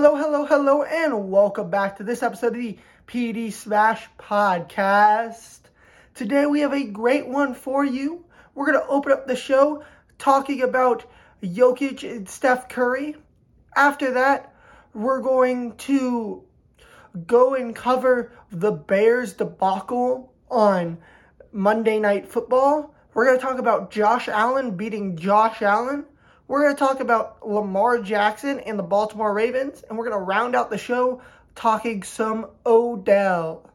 Hello, and welcome back to this episode of the PD Smash Podcast. Today we have a great one for you. We're going to open up the show talking about Jokic and Steph Curry. After that, we're going to go and cover the Bears debacle on Monday Night Football. We're going to talk about Josh Allen beating Josh Allen. We're going to talk about Lamar Jackson and the Baltimore Ravens, and we're going to round out the show talking some Odell.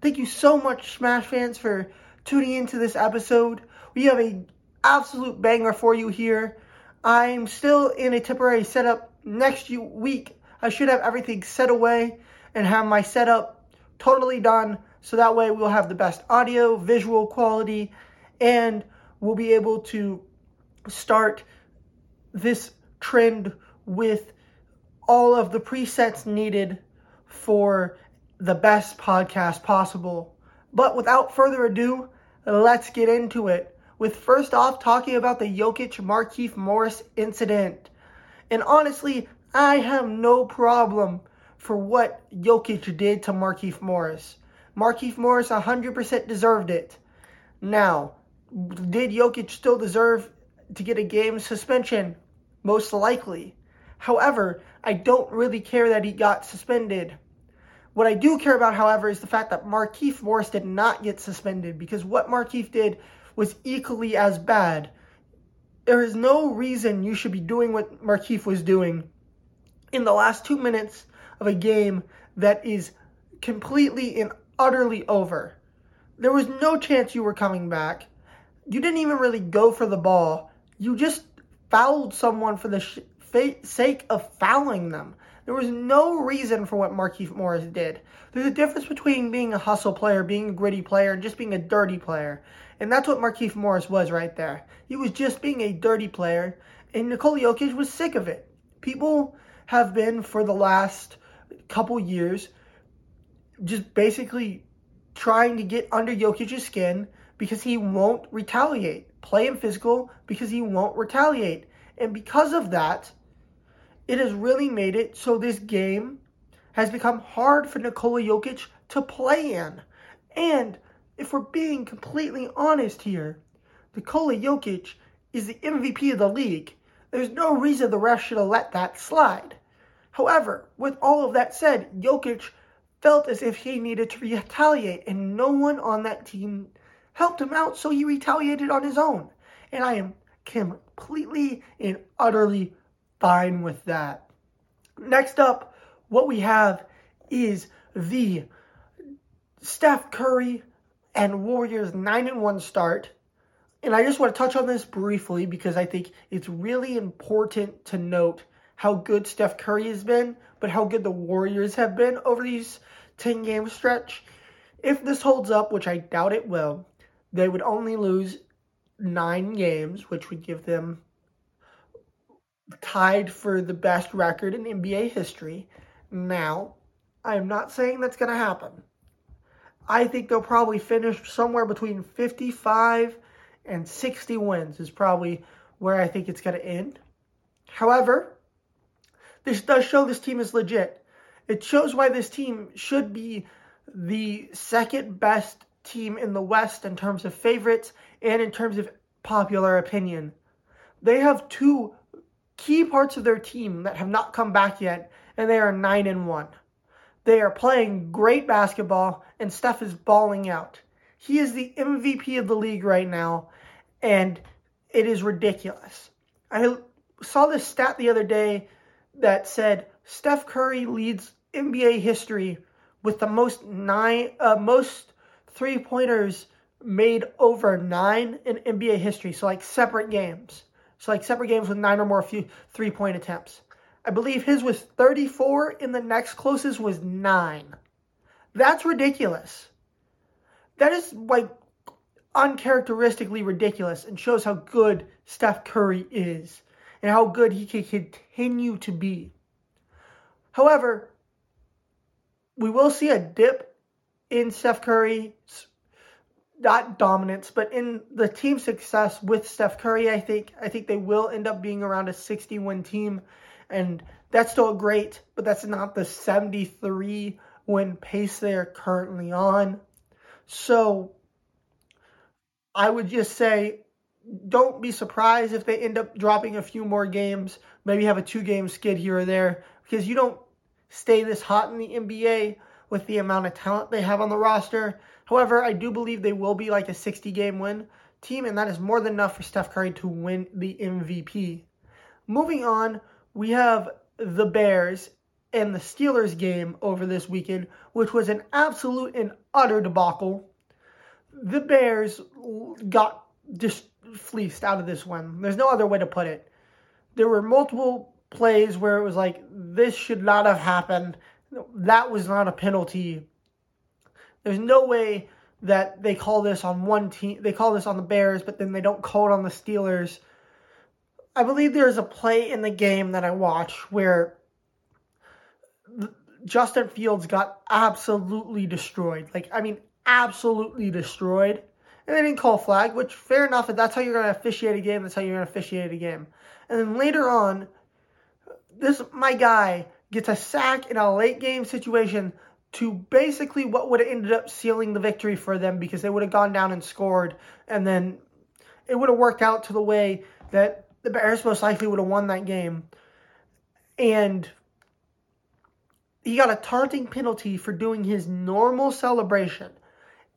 Thank you so much, Smash fans, for tuning into this episode. We have an absolute banger for you here. I'm still in a temporary setup. Next week, I should have everything set away and have my setup totally done, so that way we'll have the best audio, visual quality, and we'll be able to start this trend with all of the presets needed for the best podcast possible. But without further ado, let's get into it. With first off, talking about the Jokic Markieff Morris incident. And honestly, I have no problem for what Jokic did to Markieff Morris. Markieff Morris 100% deserved it. Now, did Jokic still deserve to get a game suspension? Most likely. However, I don't really care that he got suspended. What I do care about, however, is the fact that Markieff Morris did not get suspended, because what Markieff did was equally as bad. There is no reason you should be doing what Markieff was doing in the last 2 minutes of a game that is completely and utterly over. There was no chance you were coming back. You didn't even really go for the ball. You just fouled someone for the sake of fouling them. There was no reason for what Markieff Morris did. There's a difference between being a hustle player, being a gritty player, and just being a dirty player. And that's what Markieff Morris was right there. He was just being a dirty player, and Nikola Jokic was sick of it. People have been, for the last couple years, just basically trying to get under Jokic's skin because he won't retaliate. Play him physical because he won't retaliate. And because of that, it has really made it so this game has become hard for Nikola Jokic to play in. And if we're being completely honest here, Nikola Jokic is the MVP of the league. There's no reason the refs should have let that slide. However, with all of that said, Jokic felt as if he needed to retaliate, and no one on that team helped him out, so he retaliated on his own. And I am completely and utterly fine with that. Next up, what we have is the Steph Curry and Warriors 9-1 start. And I just want to touch on this briefly because I think it's really important to note how good Steph Curry has been, but how good the Warriors have been over these 10-game stretch. If this holds up, which I doubt it will, they would only lose 9 games, which would give them tied for the best record in NBA history. Now, I'm not saying that's going to happen. I think they'll probably finish somewhere between 55 and 60 wins is probably where I think it's going to end. However, this does show this team is legit. It shows why this team should be the second best team in the West in terms of favorites and in terms of popular opinion. They have 2 key parts of their team that have not come back yet, and they are 9-1. They are playing great basketball, and Steph is balling out. He is the MVP of the league right now, and it is ridiculous. I saw this stat the other day that said Steph Curry leads NBA history with the most three-pointers made over 9 in NBA history. So, separate games. So, separate games with 9 or more three-point attempts. I believe his was 34, and the next closest was 9. That's ridiculous. That is, uncharacteristically ridiculous, and shows how good Steph Curry is and how good he can continue to be. However, we will see a dip in Steph Curry's, not dominance, but in the team's success with Steph Curry. I think they will end up being around a 60-win team, and That's still great, but that's not the 73 win pace they're currently on. So I would just say don't be surprised if they end up dropping a few more games, maybe have a 2-game skid here or there, because you don't stay this hot in the NBA with the amount of talent they have on the roster. However, I do believe they will be like a 60-game win team, and that is more than enough for Steph Curry to win the MVP. Moving on, we have the Bears and the Steelers game over this weekend, which was an absolute and utter debacle. The Bears got just fleeced out of this one. There's no other way to put it. There were multiple plays where it was like, this should not have happened. That was not a penalty. There's no way that they call this on one team. They call this on the Bears, but then they don't call it on the Steelers. I believe there's a play in the game that I watched where Justin Fields got absolutely destroyed. Absolutely destroyed. And they didn't call flag, which fair enough. If that's how you're going to officiate a game, that's how you're going to officiate a game. And then later on, my guy gets a sack in a late game situation to basically what would have ended up sealing the victory for them, because they would have gone down and scored. And then it would have worked out to the way that the Bears most likely would have won that game. And he got a taunting penalty for doing his normal celebration.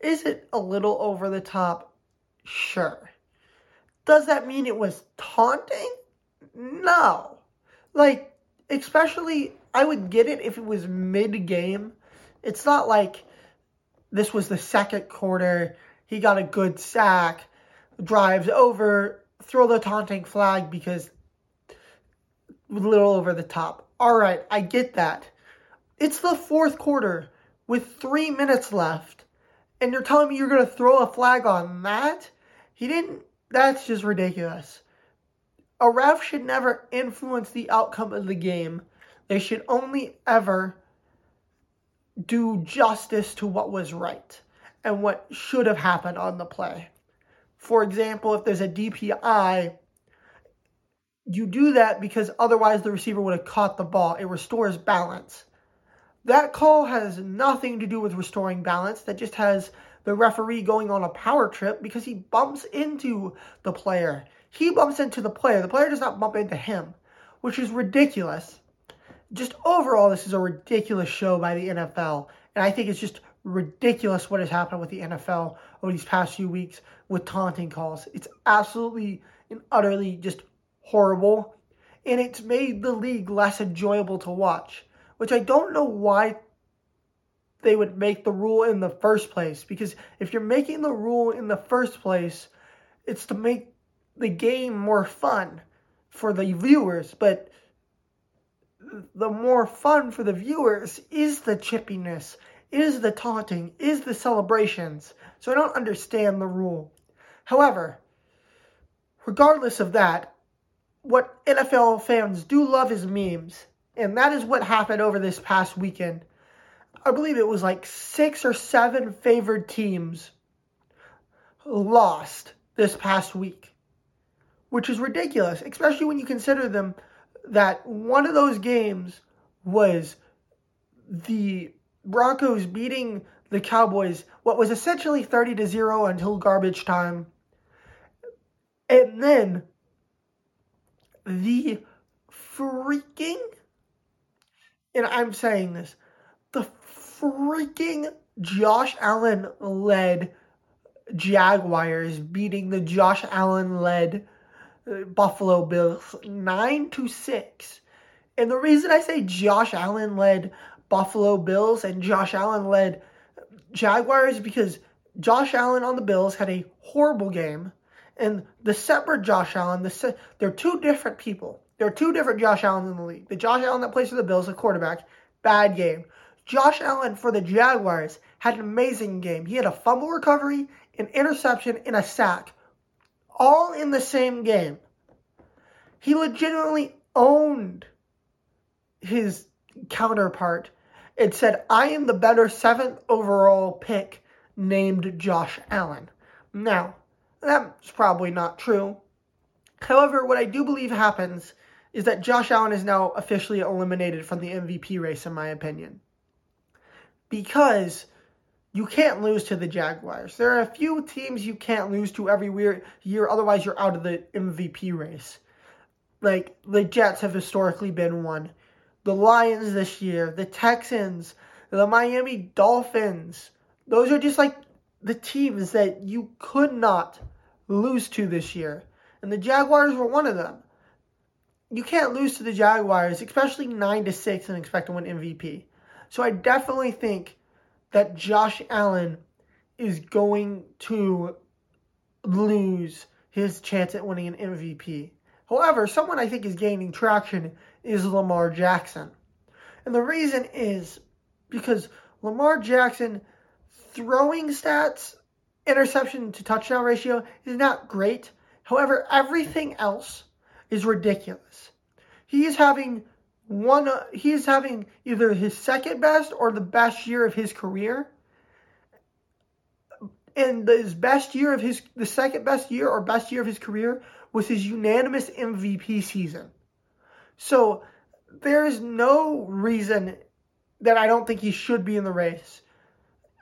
Is it a little over the top? Sure. Does that mean it was taunting? No. Especially, I would get it if it was mid-game. It's not like this was the second quarter, he got a good sack, drives over, throw the taunting flag because it was a little over the top. All right, I get that. It's the fourth quarter with 3 minutes left, and you're telling me you're going to throw a flag on that? He didn't. That's just ridiculous. A ref should never influence the outcome of the game. They should only ever do justice to what was right and what should have happened on the play. For example, if there's a DPI, you do that because otherwise the receiver would have caught the ball. It restores balance. That call has nothing to do with restoring balance. That just has the referee going on a power trip because he bumps into the player. He bumps into the player. The player does not bump into him, which is ridiculous. Just overall, this is a ridiculous show by the NFL. And I think it's just ridiculous what has happened with the NFL over these past few weeks with taunting calls. It's absolutely and utterly just horrible. And it's made the league less enjoyable to watch, which I don't know why they would make the rule in the first place. Because if you're making the rule in the first place, it's to make the game more fun for the viewers. But the more fun for the viewers is the chippiness, is the taunting, is the celebrations. So I don't understand the rule. However, regardless of that, what NFL fans do love is memes. And that is what happened over this past weekend. I believe it was 6 or 7 favored teams lost this past week, which is ridiculous, especially when you consider them that one of those games was the Broncos beating the Cowboys, what was essentially 30-0 until garbage time. And then the freaking Josh Allen-led Jaguars beating the Josh Allen-led Buffalo Bills 9-6. And the reason I say Josh Allen-led Buffalo Bills and Josh Allen-led Jaguars is because Josh Allen on the Bills had a horrible game. And the separate Josh Allen, they're two different people. There are two different Josh Allens in the league. The Josh Allen that plays for the Bills, the quarterback, bad game. Josh Allen for the Jaguars had an amazing game. He had a fumble recovery, an interception, and a sack, all in the same game. He legitimately owned his counterpart and said, I am the better 7th overall pick named Josh Allen. Now, that's probably not true. However, what I do believe happens is that Josh Allen is now officially eliminated from the MVP race, in my opinion. Because you can't lose to the Jaguars. There are a few teams you can't lose to every year, otherwise you're out of the MVP race. Like, the Jets have historically been one. The Lions this year, the Texans, the Miami Dolphins. Those are just like the teams that you could not lose to this year. And the Jaguars were one of them. You can't lose to the Jaguars, especially 9-6, and expect to win MVP. So I definitely think that Josh Allen is going to lose his chance at winning an MVP. However, someone I think is gaining traction is Lamar Jackson. And the reason is because Lamar Jackson throwing stats, interception to touchdown ratio is not great. However, everything else is ridiculous. He is having either his second best or the best year of his career. And the second best year or best year of his career was his unanimous MVP season. So there is no reason that I don't think he should be in the race,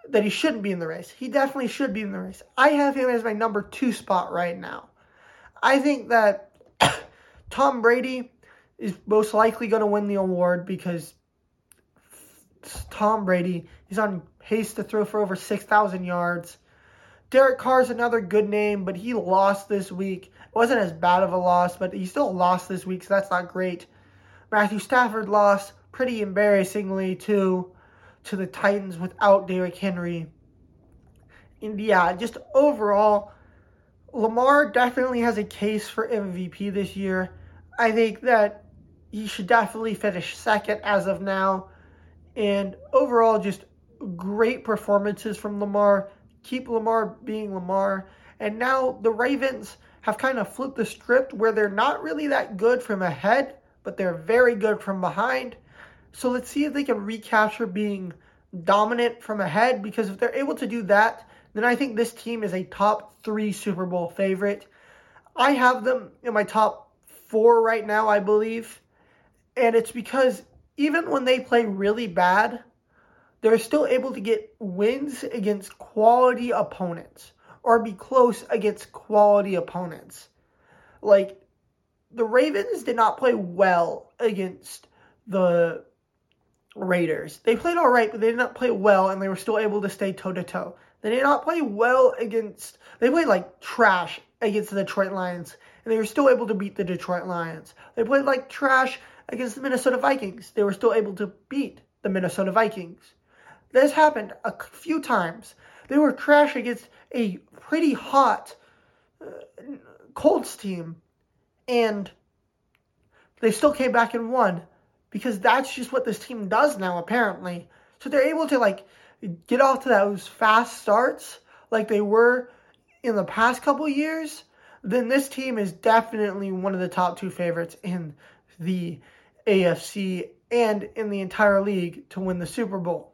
that he shouldn't be in the race. He definitely should be in the race. I have him as my number 2 spot right now. I think that Tom Brady is most likely going to win the award because Tom Brady is on pace to throw for over 6,000 yards. Derek Carr is another good name, but he lost this week. It wasn't as bad of a loss, but he still lost this week, so that's not great. Matthew Stafford lost pretty embarrassingly, too, to the Titans without Derrick Henry. And yeah, just overall, Lamar definitely has a case for MVP this year. I think that he should definitely finish second as of now. And overall, just great performances from Lamar. Keep Lamar being Lamar. And now the Ravens have kind of flipped the script where they're not really that good from ahead, but they're very good from behind. So let's see if they can recapture being dominant from ahead, because if they're able to do that, then I think this team is a top 3 Super Bowl favorite. I have them in my top 4 right now, I believe. And it's because even when they play really bad, they're still able to get wins against quality opponents or be close against quality opponents. Like, the Ravens did not play well against the Raiders. They played all right, but they did not play well, and they were still able to stay toe-to-toe. They did not play well against... They played like trash against the Detroit Lions, and they were still able to beat the Detroit Lions. They played like trash against the Minnesota Vikings. They were still able to beat the Minnesota Vikings. This happened a few times. They were trash against a pretty hot Colts team, and they still came back and won, because that's just what this team does now, apparently. So they're able to, like, get off to those fast starts like they were in the past couple years. Then this team is definitely one of the top 2 favorites in the AFC and in the entire league to win the Super Bowl.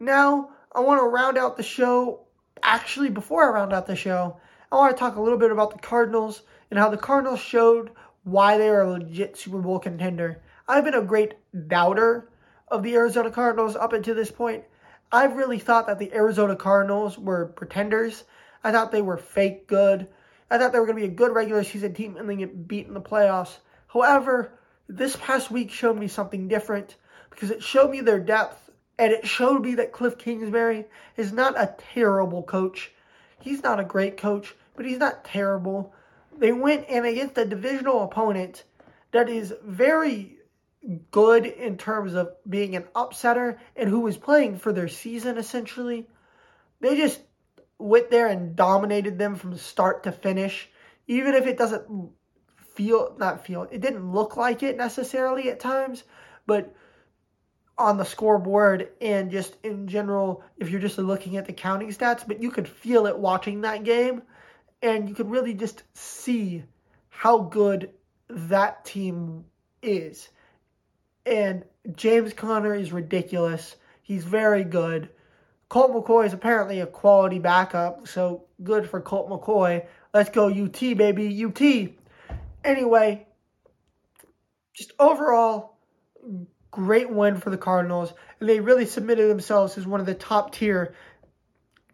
Now, I want to round out the show. Actually, before I round out the show, I want to talk a little bit about the Cardinals and how the Cardinals showed why they are a legit Super Bowl contender. I've been a great doubter of the Arizona Cardinals up until this point. I've really thought that the Arizona Cardinals were pretenders. I thought they were fake good. I thought they were going to be a good regular season team and then get beat in the playoffs. However, this past week showed me something different, because it showed me their depth, and it showed me that Cliff Kingsbury is not a terrible coach. He's not a great coach, but he's not terrible. They went and against a divisional opponent that is very good in terms of being an upsetter and who was playing for their season, essentially. They just went there and dominated them from start to finish, even if it doesn't it didn't look like it necessarily at times, but on the scoreboard and just in general, if you're just looking at the counting stats, but you could feel it watching that game, and you could really just see how good that team is. And James Conner is ridiculous. He's very good. Colt McCoy is apparently a quality backup, so good for Colt McCoy. Let's go UT, baby, UT. Anyway, just overall, great win for the Cardinals. And they really submitted themselves as one of the top-tier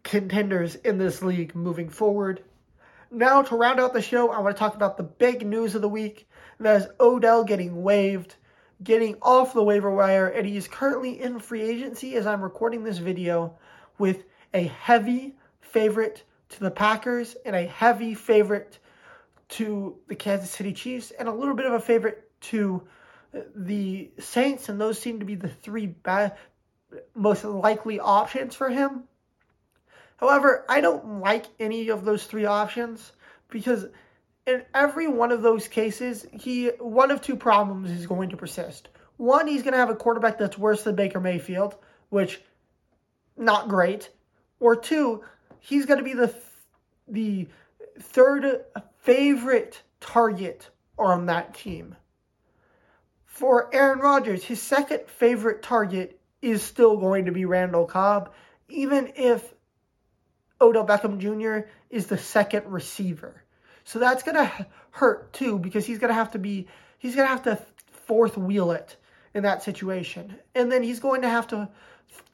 contenders in this league moving forward. Now, to round out the show, I want to talk about the big news of the week. And that is Odell getting waived, getting off the waiver wire, and he is currently in free agency as I'm recording this video with a heavy favorite to the Packers and a heavy favorite to the Kansas City Chiefs and a little bit of a favorite to the Saints, and those seem to be the three most likely options for him. However, I don't like any of those three options because in every one of those cases, one of two problems is going to persist. One, he's going to have a quarterback that's worse than Baker Mayfield, which, not great. Or two, he's going to be the third favorite target on that team. For Aaron Rodgers, his second favorite target is still going to be Randall Cobb, even if Odell Beckham Jr. is the second receiver. So that's going to hurt too, because he's going to have to fourth wheel it in that situation. And then he's going to have to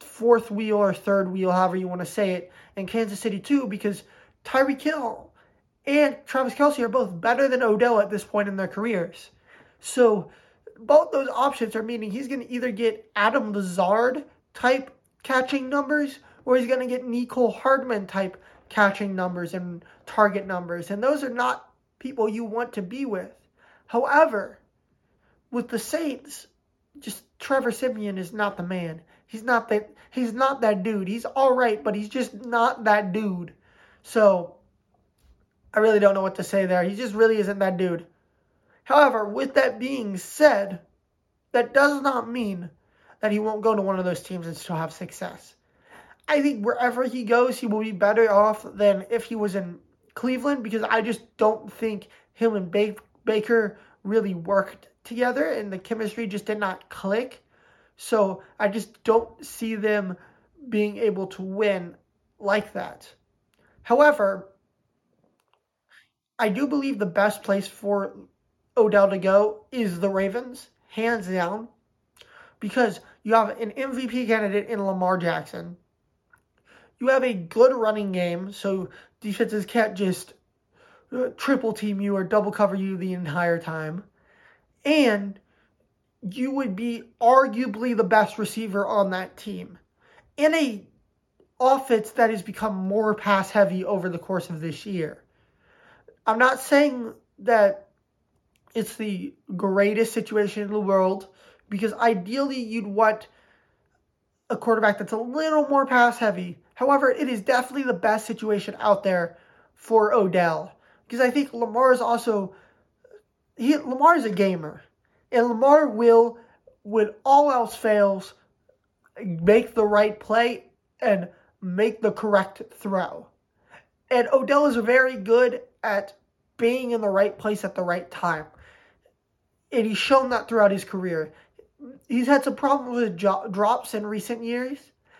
fourth wheel or third wheel, however you want to say it, in Kansas City too, because Tyreek Hill and Travis Kelce are both better than Odell at this point in their careers. So both those options are meaning he's going to either get Adam Lazard type catching numbers, or he's going to get Nicole Hardman type catching numbers and target numbers, and those are not people you want to be with. However, with the Saints, just Trevor Siemian is not the man. He's not that dude. He's all right, but he's just not that dude. So I really don't know what to say there. He just really isn't that dude. However, with that being said, that does not mean that he won't go to one of those teams and still have success. I think wherever he goes, he will be better off than if he was in Cleveland, because I just don't think him and Baker really worked together and the chemistry just did not click. So I just don't see them being able to win like that. However, I do believe the best place for Odell to go is the Ravens, hands down, because you have an MVP candidate in Lamar Jackson. You have a good running game, so defenses can't just triple team you or double cover you the entire time. And you would be arguably the best receiver on that team in an offense that has become more pass heavy over the course of this year. I'm not saying that it's the greatest situation in the world, because ideally you'd want a quarterback that's a little more pass heavy. However, it is definitely the best situation out there for Odell, because I think Lamar is also Lamar is a gamer, and Lamar will, when all else fails, make the right play and make the correct throw. And Odell is very good at being in the right place at the right time, and he's shown that throughout his career. He's had some problems with drops in recent years.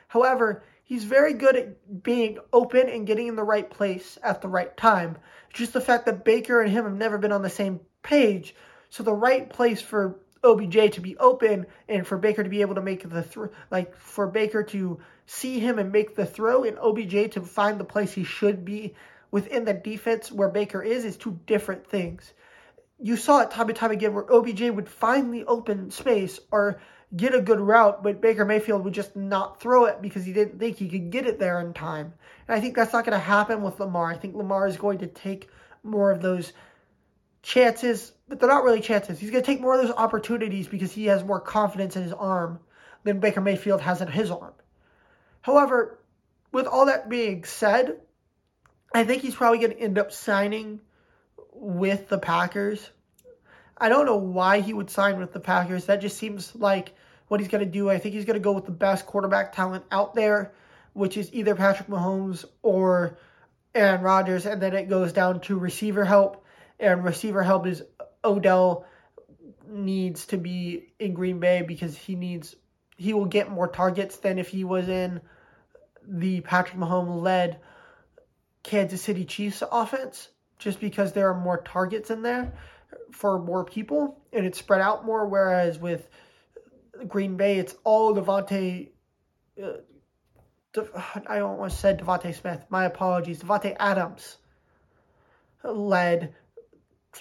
However, he's very good at being open and getting in the right place at the right time. Just the fact that Baker and him have never been on the same page. So the right place for OBJ to be open and for Baker to be able to make the throw, like for Baker to see him and make the throw, and OBJ to find the place he should be within the defense where Baker is two different things. You saw it time and time again where OBJ would find the open space or get a good route, but Baker Mayfield would just not throw it because he didn't think he could get it there in time. And I think that's not going to happen with Lamar. I think Lamar is going to take more of those chances, but they're not really chances. He's going to take more of those opportunities because he has more confidence in his arm than Baker Mayfield has in his arm. However, with all that being said, I think he's probably going to end up signing with the Packers. I don't know why he would sign with the Packers. That just seems like what he's going to do. I think he's going to go with the best quarterback talent out there, which is either Patrick Mahomes or Aaron Rodgers, and then it goes down to receiver help, and receiver help is Odell needs to be in Green Bay because he will get more targets than if he was in the Patrick Mahomes-led Kansas City Chiefs offense, just because there are more targets in there. for more people, and it's spread out more, whereas with Green Bay, it's all Davante Adams led,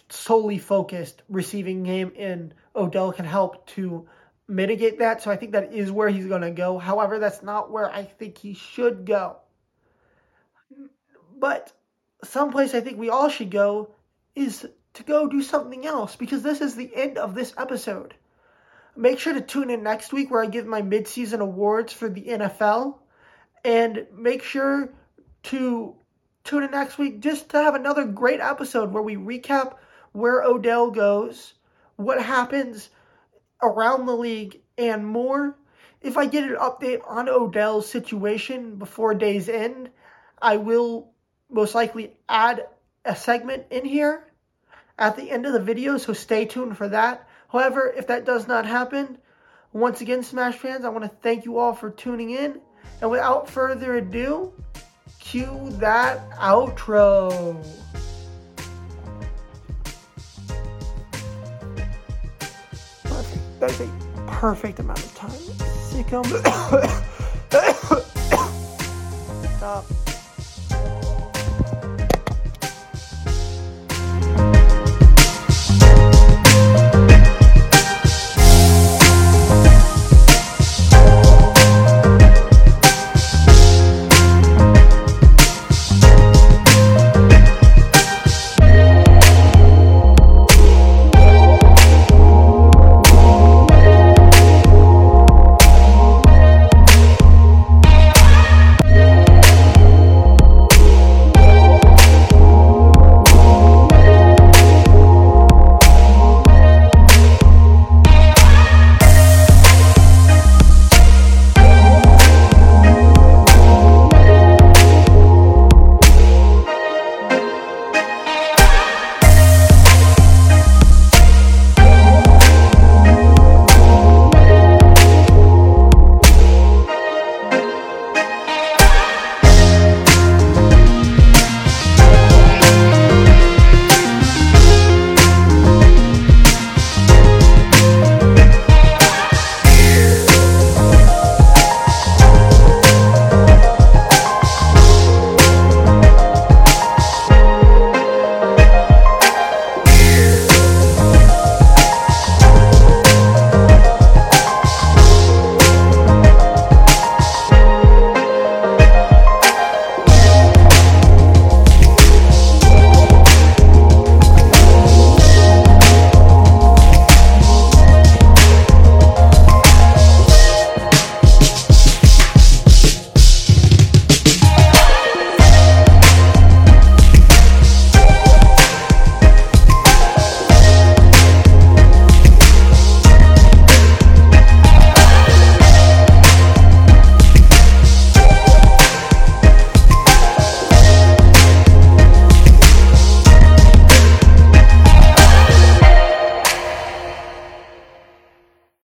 solely focused receiving game, and Odell can help to mitigate that. So I think that is where he's going to go. However, that's not where I think he should go. But someplace I think we all should go is to go do something else, because this is the end of this episode. Make sure to tune in next week where I give my midseason awards for the NFL. And make sure to tune in next week just to have another great episode where we recap where Odell goes, what happens around the league, and more. If I get an update on Odell's situation before day's end, I will most likely add a segment in here at the end of the video, so stay tuned for that. However, if that does not happen, once again, Smash fans, I want to thank you all for tuning in. And without further ado, cue that outro. That's a perfect amount of time. Sicko. Stop.